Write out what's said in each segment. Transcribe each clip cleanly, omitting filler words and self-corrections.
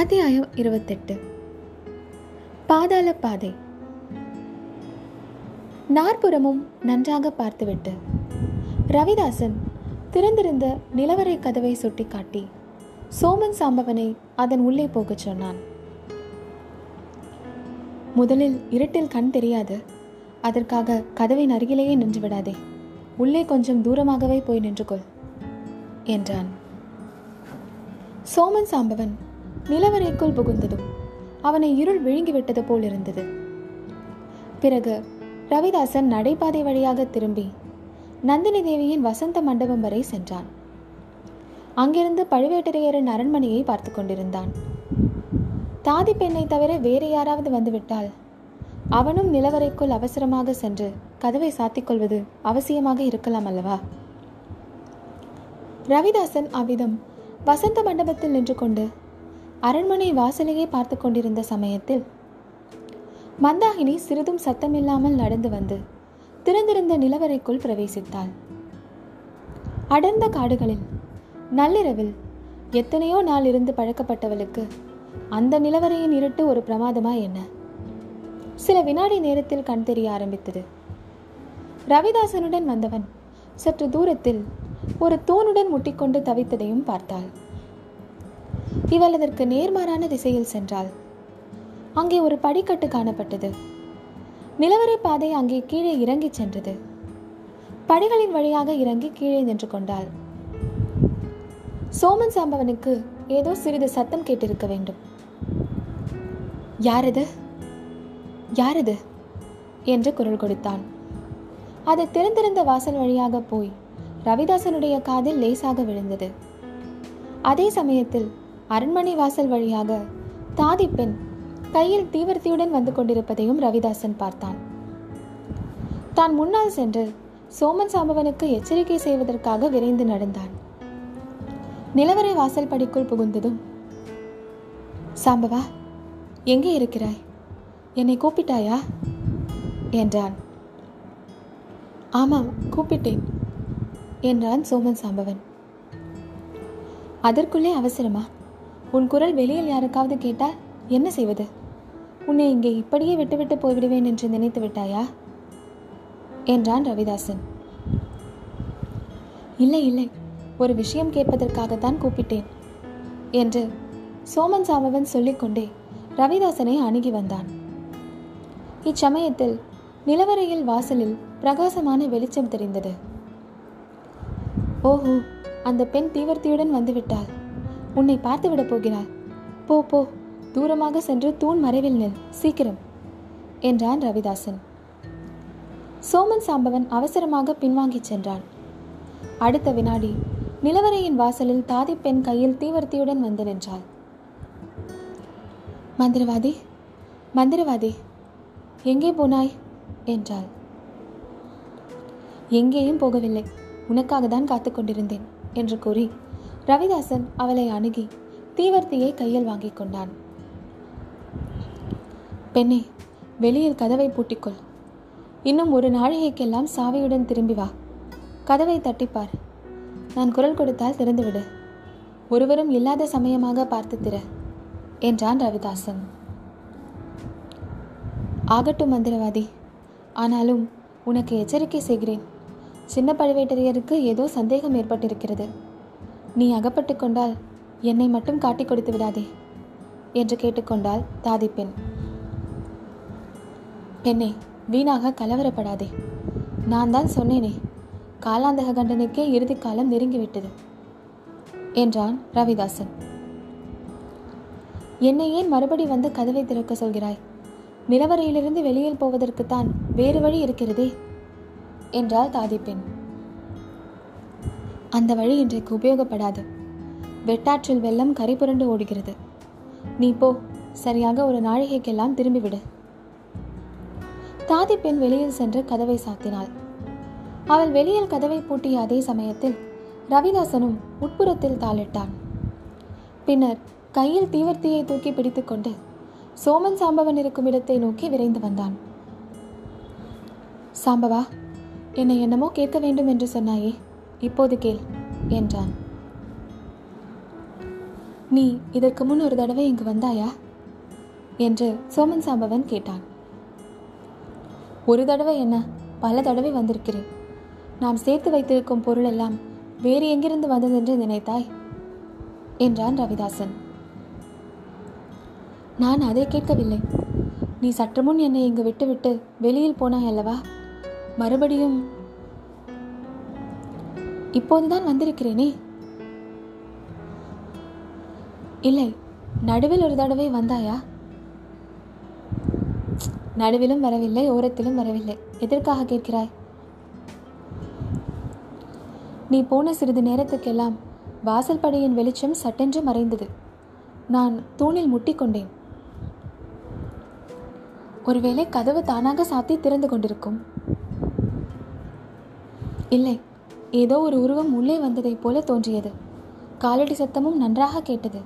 அத்தியாயம் 28. பாதாள பாதை. நாற்புறமும் நன்றாக பார்த்துவிட்டு ரவிதாசன் திறந்திருந்த நிலவறை கதவை சுட்டி காட்டி சோமன் சாம்பவனை அதன் உள்ளே போகச் சொன்னான். முதலில் இருட்டில் கண் தெரியாது, அதற்காக கதவின் அருகிலேயே நின்று விடாதே, உள்ளே கொஞ்சம் தூரமாகவே போய் நின்றுகொள் என்றான். சோமன் சாம்பவன் நிலவறைக்குள் புகுந்ததும் அவனை இருள் விழுங்கிவிட்டது போல் இருந்தது. பிறகு ரவிதாசன் நடைபாதை வழியாக திரும்பி நந்தினி தேவியின் வசந்த மண்டபம் வரை சென்றான். அங்கிருந்து பழுவேட்டரையரின் அரண்மனையை பார்த்து கொண்டிருந்தான். தாதி பெண்ணை தவிர வேறு யாராவது வந்துவிட்டால் அவனும் நிலவறைக்குள் அவசரமாக சென்று கதவை சாத்திக்கொள்வது அவசியமாக இருக்கலாம் அல்லவா? ரவிதாசன் அவ்விதம் வசந்த மண்டபத்தில் நின்று கொண்டு அரண்மனை வாசலையே பார்த்து கொண்டிருந்த சமயத்தில் மந்தாகினி சிறிதும் சத்தமில்லாமல் நடந்து வந்து திறந்திருந்த நிலவறைக்குள் பிரவேசித்தாள். அடர்ந்த காடுகளில் நள்ளிரவில் எத்தனையோ நாள் இருந்து பழக்கப்பட்டவளுக்கு அந்த நிலவரையின் இருட்டு ஒரு பிரமாதமா என்ன? சில வினாடி நேரத்தில் கண் தெரிய ஆரம்பித்தது. ரவிதாசனுடன் வந்தவன் சற்று தூரத்தில் ஒரு தூணுடன் முட்டிக்கொண்டு தவித்ததையும் பார்த்தாள். இவள் அதற்கு நேர்மாறான திசையில் சென்றாள். அங்கே ஒரு படிக்கட்டு காணப்பட்டது. நிலவரை பாதை அங்கே கீழே இறங்கி சென்றது. படிகளின் வழியாக இறங்கி கீழே நின்று கொண்டாள். சோமன் சாம்பவனுக்கு ஏதோ சிறிது சத்தம் கேட்டிருக்க வேண்டும். யாரது யாரது என்று குரல் கொடுத்தான். அது திறந்திருந்த வாசல் வழியாக போய் ரவிதாசனுடைய காதில் லேசாக விழுந்தது. அதே சமயத்தில் அரண்மனை வாசல் வழியாக தாதி பெண் கையில் தீவிரத்தியுடன் வந்து கொண்டிருப்பதையும் ரவிதாசன் பார்த்தான். தான் முன்னால் சென்று சோமன் சாம்பவனுக்கு எச்சரிக்கை செய்வதற்காக விரைந்து நடந்தான். நிலவரை வாசல் படிக்குள் புகுந்ததும், சாம்பவா, எங்கே இருக்கிறாய்? என்னை கூப்பிட்டாயா என்றான். ஆமாம், கூப்பிட்டேன் என்றான் சோமன் சாம்பவன். அதற்குள்ளே அவசரமா? உன் குரல் வெளியில் யாருக்காவது கேட்டால் என்ன செய்வது? உன்னை இங்கே இப்படியே விட்டுவிட்டு போய்விடுவேன் என்று நினைத்து விட்டாயா என்றான் ரவிதாசன். இல்லை இல்லை, ஒரு விஷயம் கேட்பதற்காகத்தான் கூப்பிட்டேன் என்று சோமன் சாம்பவன் சொல்லிக்கொண்டே ரவிதாசனை அணுகி வந்தான். இச்சமயத்தில் நிலவரையில் வாசலில் பிரகாசமான வெளிச்சம் தெரிந்தது. ஓஹோ, அந்த பெண் தீவிரத்தியுடன் வந்துவிட்டாள், உன்னை பார்த்துவிட போகிறாள், போ போ, தூரமாக சென்று தூண் மறைவில் நில், சீக்கிரம் என்றான் ரவிதாசன். சோமன் சாம்பவன் அவசரமாக பின்வாங்கி சென்றான். அடுத்த வினாடி நிலவரையின் வாசலில் தாதி பெண் கையில் தீவர்த்தியுடன் வந்து நின்றாள். மந்திரவாதி, மந்திரவாதி, எங்கே போனாய் என்றாள். எங்கேயும் போகவில்லை, உனக்காக தான் காத்து கொண்டிருந்தேன் என்று கூறி ரவிதாசன் அவளை அணுகி தீவர்த்தியை கையில் வாங்கி கொண்டான். பெண்ணே, வெளியில் கதவை பூட்டிக்கொள், இன்னும் ஒரு நாழிகைக்கெல்லாம் சாவியுடன் திரும்பி வா, கதவை தட்டிப்பார், நான் குரல் கொடுத்தால் திறந்துவிடு, ஒருவரும் இல்லாத சமயமாக பார்த்து திரு என்றான் ரவிதாசன். ஆகட்டும் மந்திரவாதி, ஆனாலும் உனக்கு எச்சரிக்கை செய்கிறேன், சின்ன பழுவேட்டரையருக்கு ஏதோ சந்தேகம் ஏற்பட்டிருக்கிறது, நீ அகப்பட்டு கொண்டால் என்னை மட்டும் காட்டி கொடுத்து விடாதே என்று கேட்டுக்கொண்டாள் தாதி பெண். பெண்ணே, வீணாக கலவரப்படாதே, நான் தான் சொன்னேனே, காலாந்தக கண்டனுக்கே இறுதி காலம் நெருங்கிவிட்டது என்றான் ரவிதாசன். என்னை ஏன் மறுபடி வந்து கதவை திறக்க சொல்கிறாய்? நிலவரையிலிருந்து வெளியில் போவதற்குத்தான் வேறு வழி இருக்கிறதே என்றாள் தாதி பெண். அந்த வழி இன்றைக்கு உபயோகப்படாது, வெட்டாற்றில் வெள்ளம் கரை புரண்டு ஓடுகிறது, நீ போ, சரியாக ஒரு நாழிகைக்கெல்லாம் திரும்பிவிடு. தாதி பெண் வெளியில் சென்று கதவை சாத்தினாள். அவள் வெளியில் கதவை பூட்டிய அதே சமயத்தில் ரவிதாசனும் உட்புறத்தில் தாளிட்டான். பின்னர் கையில் தீவர்த்தியை தூக்கி பிடித்துக்கொண்டு சோமன் சாம்பவன் இருக்கும் இடத்தை நோக்கி விரைந்து வந்தான். சாம்பவா, என்னை என்னமோ கேட்க வேண்டும் என்று சொன்னாயே, இப்போது கேள் என்றான். நீ இதற்கு முன் ஒரு தடவை இங்கு வந்தாயா என்று சோமன் சாம்பவன் கேட்டான். ஒரு தடவை என்ன, பல தடவை வந்திருக்கிறேன். நாம் சேர்த்து வைத்திருக்கும் பொருளெல்லாம் வேறு எங்கிருந்து வந்ததென்று நினைத்தாய் என்றான் ரவிதாசன். நான் அதை கேட்கவில்லை. நீ சற்று முன் என்னை இங்கு விட்டுவிட்டு வெளியில் போனாய் அல்லவா? மறுபடியும் இப்போதுதான் வந்திருக்கிறேனே. இல்லை, நடுவில் ஒரு தடவை வந்தாயா? நடுவிலும் வரவில்லை, ஓரத்திலும் வரவில்லை. எதற்காக கேட்கிறாய்? நீ போன சிறிது நேரத்துக்கெல்லாம் வாசல் படியின் வெளிச்சம் சட்டென்று மறைந்தது. நான் தூணில் முட்டிக்கொண்டேன். ஒருவேளை கதவு தானாக சாத்தி திறந்து கொண்டிருக்கும். இல்லை, ஏதோ ஒரு உருவம் உள்ளே வந்ததைப் போல தோன்றியது. காலடி சத்தமும் நன்றாக கேட்டது.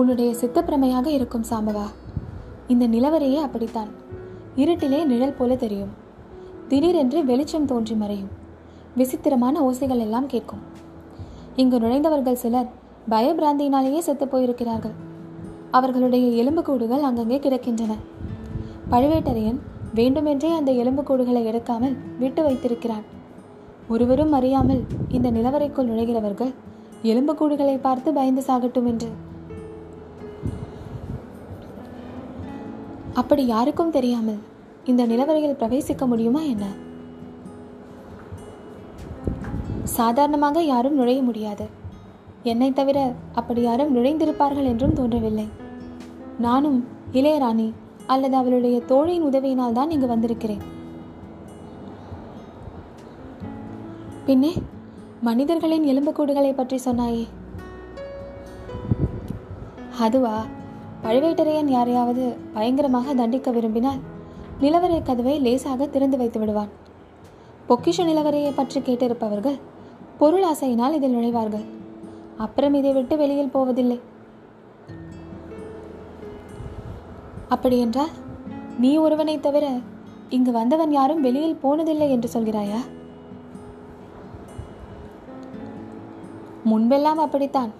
உன்னுடைய சித்தப்பிரமையாக இருக்கும் சாம்பவா, இந்த நிலவரையே அப்படித்தான். இருட்டிலே நிழல் போல தெரியும், திடீரென்று வெளிச்சம் தோன்றி மறையும். விசித்திரமான ஓசைகள் எல்லாம் கேட்கும். இங்கு நுழைந்தவர்கள் சிலர் பயபிராந்தியினாலேயே செத்து போயிருக்கிறார்கள். அவர்களுடைய எலும்புக்கூடுகள் அங்கங்கே கிடக்கின்றன. பழுவேட்டரையன் வேண்டுமென்றே அந்த எலும்புக்கூடுகளை எடுக்காமல் விட்டு வைத்திருக்கிறான். ஒருவரும் அறியாமல் இந்த நிலவரைக்குள் நுழைகிறவர்கள் எலும்புக்கூடுகளை பார்த்து பயந்து சாகட்டும் என்று. அப்படி யாருக்கும் தெரியாமல் இந்த நிலவரையில் பிரவேசிக்க முடியுமா என்ன? சாதாரணமாக யாரும் நுழைய முடியாது. என்னை தவிர அப்படி யாரும் நுழைந்திருப்பார்கள் என்றும் தோன்றவில்லை. நானும் இளையராணி அல்லது அவளுடைய தோழியின் உதவியினால் தான் இங்கு வந்திருக்கிறேன். பின்னே மனிதர்களின் எலும்புக்கூடுகளை பற்றி சொன்னாயே, அதுவா? பழுவேட்டரையன் யாரையாவது பயங்கரமாக தண்டிக்க விரும்பினால் நிலவரை கதவை லேசாக திறந்து வைத்து விடுவான். பொக்கிஷ நிலவரையை பற்றி கேட்டிருப்பவர்கள் பொருள் ஆசையினால் இதில் நுழைவார்கள். அப்புறம் இதை விட்டு வெளியில் போவதில்லை. அப்படியென்றால் நீ ஒருவனை தவிர இங்கு வந்தவன் யாரும் வெளியில் போனதில்லை என்று சொல்கிறாயா? முன்பெல்லாம் அப்படித்தான்.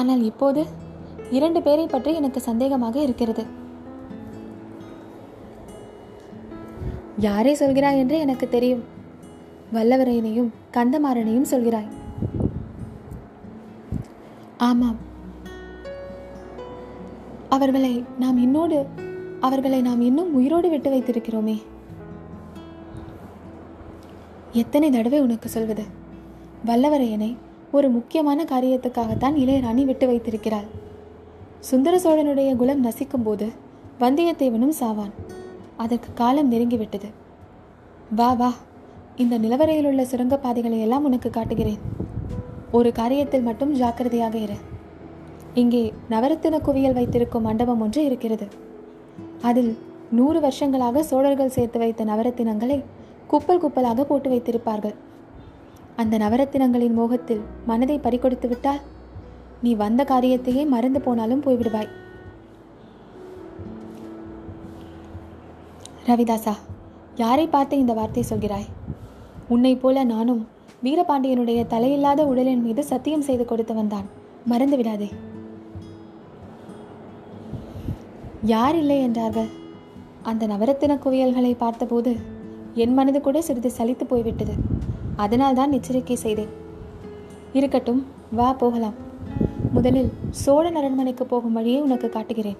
ஆனால் இப்போது 2 பேரை பற்றி எனக்கு சந்தேகமாக இருக்கிறது. யாரை சொல்கிறாய் என்று எனக்கு தெரியும். வல்லவரையனையும் கந்தமாறனையும் சொல்கிறாய். ஆமாம், அவர்களை நாம் இன்னும் உயிரோடு விட்டு வைத்திருக்கிறோமே. எத்தனை தடவை உனக்கு சொல்வது? வல்லவரையனை ஒரு முக்கியமான காரியத்துக்காகத்தான் இளையராணி விட்டு வைத்திருக்கிறாள். சுந்தர சோழனுடைய குலம் நசிக்கும் போது வந்தியத்தேவனும் சாவான். அதற்கு காலம் நெருங்கிவிட்டது. வா வா, இந்த நிலவரையில் உள்ள சுரங்கப்பாதைகளை எல்லாம் உனக்கு காட்டுகிறேன். ஒரு காரியத்தில் மட்டும் ஜாக்கிரதையாக இரு. இங்கே நவரத்தின குவியல் வைத்திருக்கும் மண்டபம் ஒன்று இருக்கிறது. அதில் 100 வருஷங்களாக சோழர்கள் சேர்த்து வைத்த நவரத்தினங்களை குப்பல் குப்பலாக போட்டு வைத்திருப்பார்கள். அந்த நவரத்தினங்களின் மோகத்தில் மனதை பறிகொடுத்து விட்டால் நீ வந்த காரியத்தையே மறந்து போனாலும் போய்விடுவாய். ரவிதாசா, யாரை பார்த்து இந்த வார்த்தை சொல்கிறாய்? உன்னை போல நானும் வீரபாண்டியனுடைய தலையில்லாத உடலின் மீது சத்தியம் செய்து கொடுத்தவன் தான், மறந்து விடாதே. யார் இல்லை என்றார்கள்? அந்த நவரத்தின குவியல்களை பார்த்தபோது என் மனது கூட சிறிது சலித்து போய்விட்டது. அதனால் தான் எச்சரிக்கை செய்தேன். இருக்கட்டும், வா போகலாம். முதலில் சோழன் அரண்மனைக்கு போகும் வழியை உனக்கு காட்டுகிறேன்.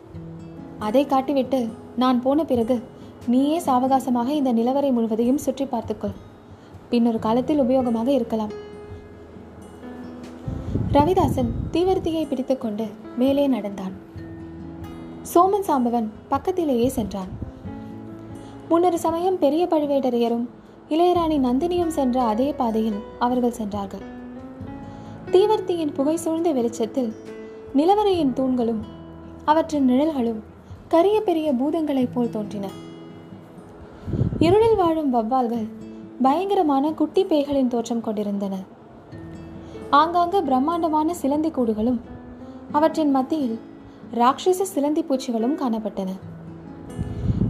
அதை காட்டிவிட்டு நான் போன பிறகு நீயே சாவகாசமாக இந்த நிலவரை முழுவதையும் சுற்றி பார்த்துக்கொள். பின்னொரு காலத்தில் உபயோகமாக இருக்கலாம். ரவிதாசன் தீவர்த்தியை பிடித்துக்கொண்டு மேலே நடந்தான். சோமன் சாம்பவன் பக்கத்திலேயே சென்றான். முன்னொரு சமயம் பெரிய பழுவேட்டரையரும் இளையராணி நந்தினியும் சென்ற அதே பாதையில் அவர்கள் சென்றார்கள். தீவர்த்தியின் புகை சூழ்ந்த வெளிச்சத்தில் நிலவரையின் தூண்களும் அவற்றின் நிழல்களும் கரிய பெரிய பூதங்களைப் போல் தோன்றின. இருளில் வாழும் வௌவால்கள் பயங்கரமான குட்டி பேய்களின் தோற்றம் கொண்டிருந்தன. ஆங்காங்கு பிரம்மாண்டமான சிலந்தி கூடுகளும் அவற்றின் மத்தியில் ராட்சச சிலந்தி பூச்சிகளும் காணப்பட்டன.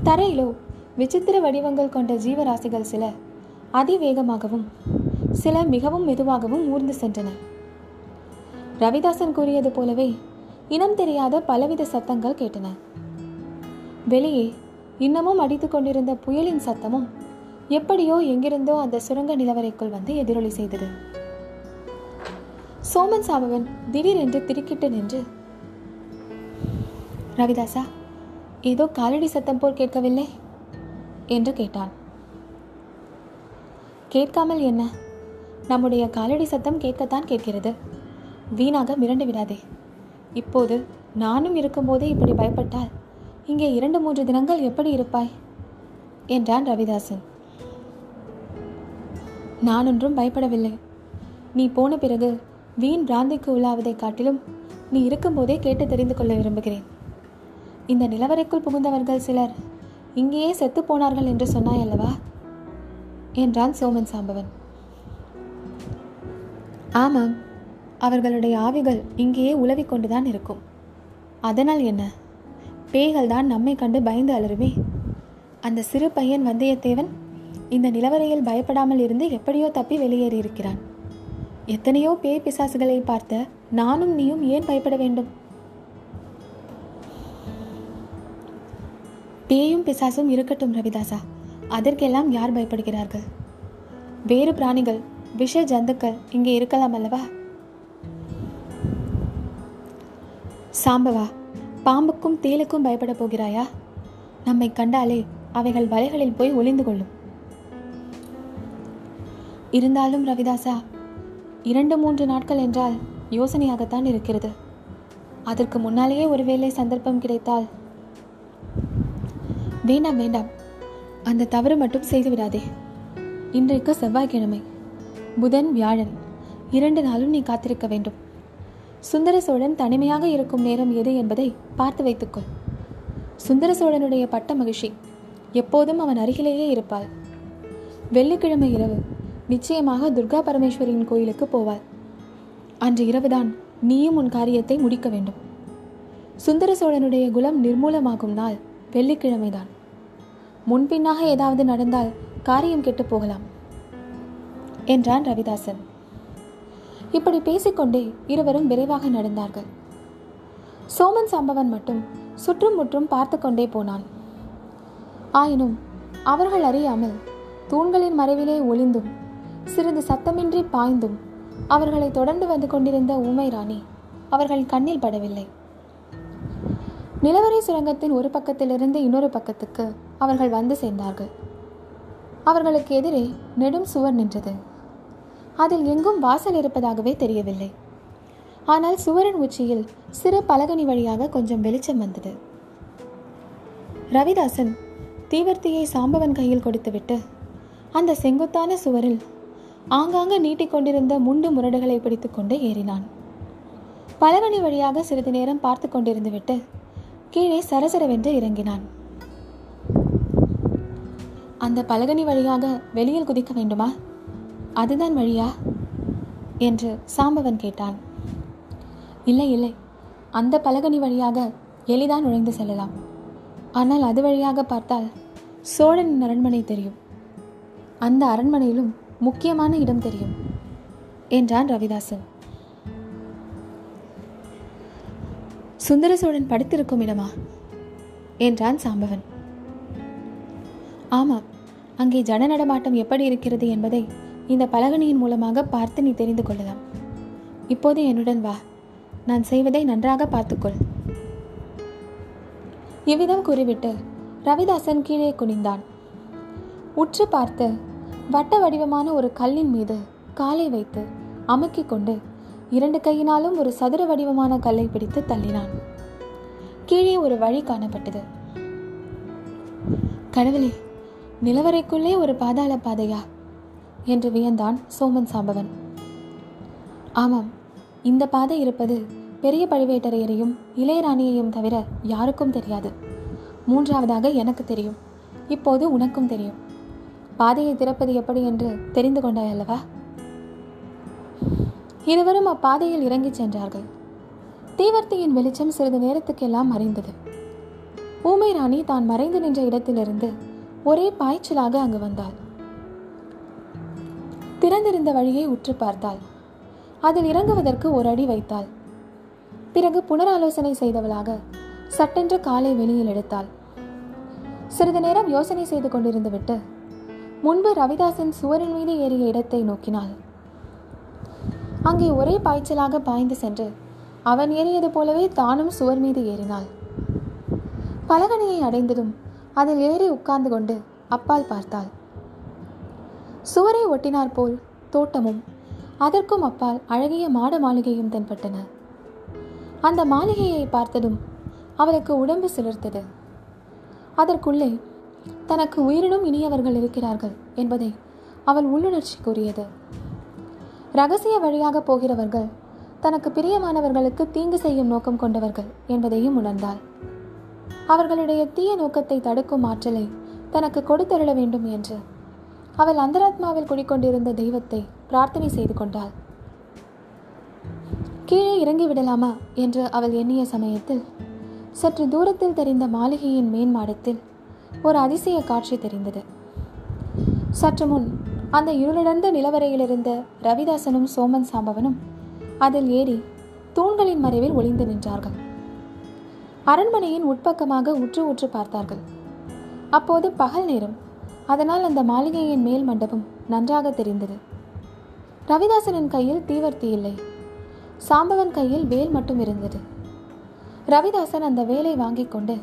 தரையிலோ விசித்திர வடிவங்கள் கொண்ட ஜீவராசிகள் சில அதிவேகமாகவும் சில மிகவும் மெதுவாகவும் ஊர்ந்து சென்றன. ரவிதாசன் கூறியது போலவே இனம் தெரியாத பலவித சத்தங்கள் கேட்டன. வெளியே இன்னமும் அடித்து கொண்டிருந்த புயலின் சத்தமும் எப்படியோ எங்கிருந்தோ அந்த சுரங்க நிலவரைக்குள் வந்து எதிரொலி செய்தது. சோமன் சாம்பவன் திடீரென்று திடுக்கிட்டு நின்று, ரவிதாசா, ஏதோ காலடி சத்தம் போல் கேட்கவில்லை என்று கேட்டான். கேட்காமல் என்ன, நம்முடைய காலடி சத்தம் கேட்கத்தான் கேட்கிறது. வீணாக மிரண்டு விடாதே. இப்போது நானும் இருக்கும்போதே இப்படி பயப்பட்டால் இங்கே 2-3 தினங்கள் எப்படி இருப்பாய் என்றான் ரவிதாசன். நானொன்றும் பயப்படவில்லை. நீ போன பிறகு வீண் பிராந்திக்கு உள்ளாவதை காட்டிலும் நீ இருக்கும்போதே கேட்டு தெரிந்து கொள்ள விரும்புகிறேன். இந்த நிலவரைக்குள் புகுந்தவர்கள் சிலர் இங்கேயே செத்து போனார்கள் என்று சொன்னாய் அல்லவா என்றான் சோமன் சாம்பவன். ஆமாம், அவர்களுடைய ஆவிகள் இங்கேயே உலவிக்கொண்டுதான் இருக்கும். அதனால் என்ன, பேய்கள் தான் நம்மை கண்டு பயந்து அலறுமே. அந்த சிறு பையன் வந்தியத்தேவன் இந்த நிலவரையில் பயப்படாமல் இருந்து எப்படியோ தப்பி வெளியேறி இருக்கிறான். எத்தனையோ பேய் பிசாசுகளை பார்த்த நானும் நீயும் ஏன் பயப்பட வேண்டும்? பேயும் பிசாசும் இருக்கட்டும் ரவிதாசா, அதற்கெல்லாம் யார் பயப்படுகிறார்கள்? வேறு பிராணிகள், விஷ ஜந்துக்கள் இங்கே இருக்கலாம் அல்லவா? சாம்பவா, பாம்புக்கும் தேலுக்கும் பயப்பட போகிறாயா? நம்மை கண்டாலே அவைகள் வலைகளில் போய் ஒளிந்து கொள்ளும். இருந்தாலும் ரவிதாசா, 2-3 நாட்கள் என்றால் யோசனையாகத்தான் இருக்கிறது. அதற்கு முன்னாலேயே ஒருவேளை சந்தர்ப்பம் கிடைத்தால். வேண்டாம் வேண்டாம், அந்த தவறு மட்டும் செய்துவிடாதே. இன்றைக்கு செவ்வாய்க்கிழமை, புதன், வியாழன் 2 நாளும் நீ காத்திருக்க வேண்டும். சுந்தர சோழன் தனிமையாக இருக்கும் நேரம் எது என்பதை பார்த்து வைத்துக்கொள். சுந்தர சோழனுடைய பட்ட மகிழ்ச்சி எப்போதும் அவன் அருகிலேயே இருப்பாள். வெள்ளிக்கிழமை இரவு நிச்சயமாக துர்கா பரமேஸ்வரியின் கோயிலுக்கு போவாள். அன்று இரவுதான் நீயும் உன் காரியத்தை முடிக்க வேண்டும். சுந்தர சோழனுடைய குலம் நிர்மூலமாகும் நாள் வெள்ளிக்கிழமைதான். முன்பின்னாக ஏதாவது நடந்தால் காரியம் கெட்டு போகலாம் என்றான் ரவிதாசன். இப்படி பேசிக்கொண்டே இருவரும் விரைவாக நடந்தார்கள். சோமன் சம்பவன் மட்டும் சுற்றும் முற்றும் பார்த்து கொண்டே போனான். ஆயினும் அவர்கள் அறியாமல் தூண்களின் மறைவிலே ஒளிந்தும் சிறிது சத்தமின்றி பாய்ந்தும் அவர்களை தொடர்ந்து வந்து கொண்டிருந்த ஊமை ராணி அவர்கள் கண்ணில் படவில்லை. நிலவரை சுரங்கத்தின் ஒரு பக்கத்திலிருந்து இன்னொரு பக்கத்துக்கு அவர்கள் வந்து சேர்ந்தார்கள். அவர்களுக்கு எதிரே நெடும் சுவர் நின்றது. அதில் எங்கும் வாசல் இருப்பதாகவே தெரியவில்லை. ஆனால் சுவரின் உச்சியில் சிறு பலகனி வழியாக கொஞ்சம் வெளிச்சம் வந்தது. ரவிதாசன் தீவர்த்தியை சாம்பவன் கையில் கொடுத்துவிட்டு அந்த செங்குத்தான சுவரில் ஆங்காங்க நீட்டிக்கொண்டிருந்த முண்டு முரடுகளை பிடித்து கொண்டு ஏறினான். பலகனி வழியாக சிறிது நேரம் பார்த்து கொண்டிருந்து விட்டு கீழே சரசரவென்று இறங்கினான். அந்த பலகனி வழியாக வெளியில் குதிக்க வேண்டுமா? அதுதான் வழியா என்று சாம்பவன் கேட்டான். இல்லை இல்லை, அந்த பலகனி வழியாக எளிதான் நுழைந்து செல்லலாம். ஆனால் அது வழியாக பார்த்தால் சோழன் அரண்மனை தெரியும். அந்த அரண்மனையிலும் முக்கியமான இடம் தெரியும் என்றான் ரவிதாசன். சுந்தர சோழன் படுத்திருக்கும் இடமா என்றான் சாம்பவன். ஆமாம், அங்கே ஜன நடமாட்டம் எப்படி இருக்கிறது என்பதை இந்த பலகனியின் மூலமாக பார்த்து நீ தெரிந்து கொள்ளலாம். இப்போது என்னுடன் வா, நான் செய்வதை நன்றாக பார்த்துக்கொள். இவ்விதம் கூறிவிட்டு ரவிதாசன் கீழே குனிந்தான். உற்று பார்த்து வட்ட வடிவமான ஒரு கல்லின் மீது காலை வைத்து அமுக்கிக் கொண்டு 2 கையினாலும் ஒரு சதுர வடிவமான கல்லை பிடித்து தள்ளினான். கீழே ஒரு வழி காணப்பட்டது. கடவுளே, நிலவரைக்குள்ளே ஒரு பாதாள பாதையா என்று வியந்தான் சோமன் சாம்பவன். ஆமாம், இந்த பாதை இருப்பது பெரிய பழுவேட்டரையரையும் இளையராணியையும் தவிர யாருக்கும் தெரியாது. 3ஆவதாக எனக்கு தெரியும், இப்போது உனக்கும் தெரியும். பாதையை திறப்பது எப்படி என்று தெரிந்து கொண்டாய் அல்லவா? இருவரும் அப்பாதையில் இறங்கி சென்றார்கள். தீவர்த்தியின் வெளிச்சம் சிறிது நேரத்துக்கெல்லாம் மறைந்தது. ஊமை ராணி தான் மறைந்து நின்ற இடத்திலிருந்து ஒரே பாய்ச்சலாக அங்கு வந்தாள். திறந்திருந்த வழியை உற்று பார்த்தாள். அதில் இறங்குவதற்கு ஒரு அடி வைத்தாள். பிறகு புனராலோசனை செய்தவளாக சட்டென்று காலை வெளியில் எடுத்தாள். சிறிது நேரம் யோசனை செய்து கொண்டிருந்து விட்டு முன்பு ரவிதாசன் சுவரின் மீது ஏறிய இடத்தை நோக்கினாள். அங்கே ஒரே பாய்ச்சலாக பாய்ந்து சென்று அவன் ஏறியது போலவே தானும் சுவர் மீது ஏறினாள். பலகணியை அடைந்ததும் அதில் ஏறி உட்கார்ந்து கொண்டு அப்பால் பார்த்தாள். சுவரை ஒட்டினார் போல் தோட்டமும் அதற்கும் அப்பால் அழகிய மாட மாளிகையும் தென்பட்டன. அந்த மாளிகையை பார்த்ததும் அவளுக்கு உடம்பு சிலிர்த்தது. அதற்குள்ளே தனக்கு உயிரினும் இனியவர்கள் இருக்கிறார்கள் என்பதை அவள் உள்ளுணர்ச்சி கூறியது. இரகசிய வழியாக போகிறவர்கள் தனக்கு பிரியமானவர்களுக்கு தீங்கு செய்யும் நோக்கம் கொண்டவர்கள் என்பதையும் உணர்ந்தாள். அவர்களுடைய தீய நோக்கத்தை தடுக்கும் ஆற்றலை தனக்கு கொடுத்தருள வேண்டும் என்று அவள் அந்தராத்மாவில் குடிக்கொண்டிருந்த தெய்வத்தை பிரார்த்தனை செய்து கொண்டாள். கீழே இறங்கி விடலாமா என்று அவள் எண்ணிய சமயத்தில் சற்று தூரத்தில் தெரிந்த மாளிகையின் மேன்மாடத்தில் ஒரு அதிசய காட்சி தெரிந்தது. சற்று முன் அந்த இருளடர்ந்த நிலவரையிலிருந்த ரவிதாசனும் சோமன் சாம்பவனும் அதில் ஏறி தூண்களின் மறைவில் ஒளிந்து நின்றார்கள். அரண்மனையின் உட்பக்கமாக உற்று உற்று பார்த்தார்கள். அப்போது பகல் நேரம், அதனால் அந்த மாளிகையின் மேல் மண்டபம் நன்றாக தெரிந்தது. ரவிதாசனின் கையில் தீவர்த்தி இல்லை, சாம்பவன் கையில் வேல் மட்டும் இருந்தது. ரவிதாசன் அந்த வேலை வாங்கி கொண்டு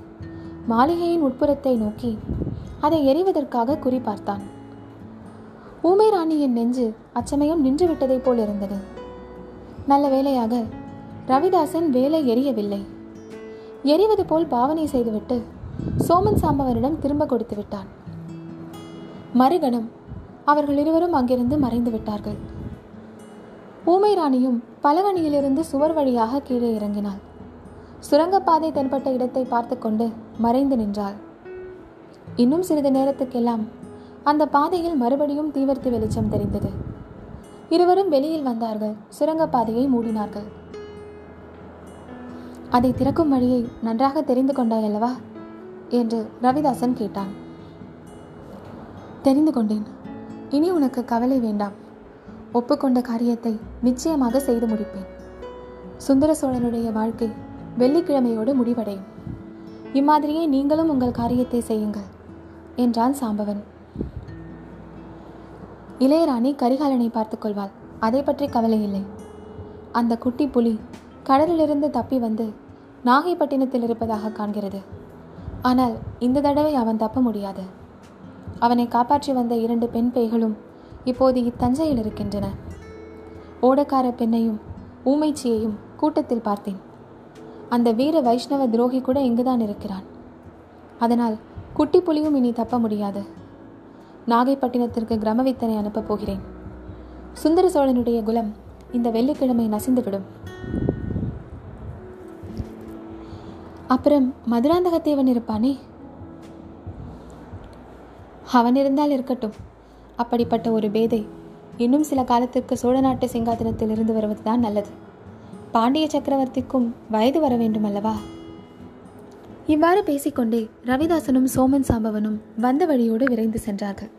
மாளிகையின் உட்புறத்தை நோக்கி அதை எறிவதற்காக குறிப்பார்த்தான். ஊமை ராணியின் நெஞ்சு அச்சமயம் நின்றுவிட்டதைப் போல் இருந்தது. நல்ல வேளையாக ரவிதாசன் வேலை எரியவில்லை. எரிவது போல் பாவனை செய்துவிட்டு சோமன் சாம்பவனிடம் திரும்ப கொடுத்து விட்டான். மறுகணம் அவர்கள் இருவரும் அங்கிருந்து மறைந்து விட்டார்கள். ஊமை ராணியும் பலகணியிலிருந்து சுவர் வழியாக கீழே இறங்கினாள். சுரங்கப்பாதை தென்பட்ட இடத்தை பார்த்து கொண்டு மறைந்து நின்றாள். இன்னும் சிறிது நேரத்துக்கெல்லாம் அந்த பாதையில் மறுபடியும் தீவர்த்தி வெளிச்சம் தெரிந்தது. இருவரும் வெளியில் வந்தார்கள். சுரங்கப்பாதையை மூடினார்கள். அதை திறக்கும் வழியை நன்றாக தெரிந்து கொண்டாய் அல்லவா என்று ரவிதாசன் கேட்டான். தெரிந்து கொண்டேன். இனி உனக்கு கவலை வேண்டாம். ஒப்புக்கொண்ட காரியத்தை நிச்சயமாக செய்து முடிப்பேன். சுந்தர சோழனுடைய வாழ்க்கை வெள்ளிக்கிழமையோடு முடிவடையும். இம்மாதிரியே நீங்களும் உங்கள் காரியத்தை செய்யுங்கள் என்றான் சாம்பவன். இளையராணி கரிகாலனை பார்த்துக் கொள்வாள். அதை பற்றி கவலை இல்லை. அந்த குட்டி புலி கடலிலிருந்து தப்பி வந்து நாகைப்பட்டினத்தில் இருப்பதாக காண்கிறது. ஆனால் இந்த தடவை அவன் தப்ப முடியாது. அவனை காப்பாற்றி வந்த 2 பெண் பேய்களும் இப்போது இத்தஞ்சையில் இருக்கின்றன. ஓடக்கார பெண்ணையும் ஊமைச்சியையும் கூட்டத்தில் பார்த்தேன். அந்த வீர வைஷ்ணவ துரோகி கூட இங்குதான் இருக்கிறான். அதனால் குட்டி புலியும் இனி தப்ப முடியாது. நாகைப்பட்டினத்திற்கு கிரமவித்தனை அனுப்பப் போகிறேன். சுந்தர சோழனுடைய குலம் இந்த வெள்ளிக்கிழமை நசிந்துவிடும். அப்புறம் மதுராந்தகத்தேவன் இருப்பானே? அவன் இருந்தால் இருக்கட்டும். அப்படிப்பட்ட ஒரு பேதை இன்னும் சில காலத்திற்கு சோழ நாட்டு சிங்காதனத்தில் இருந்து வருவதுதான் நல்லது. பாண்டிய சக்கரவர்த்திக்கும் வயது வர வேண்டும் அல்லவா? இவ்வாறு பேசிக்கொண்டே ரவிதாசனும் சோமன் சாம்பவனும் வந்த வழியோடு விரைந்து சென்றார்கள்.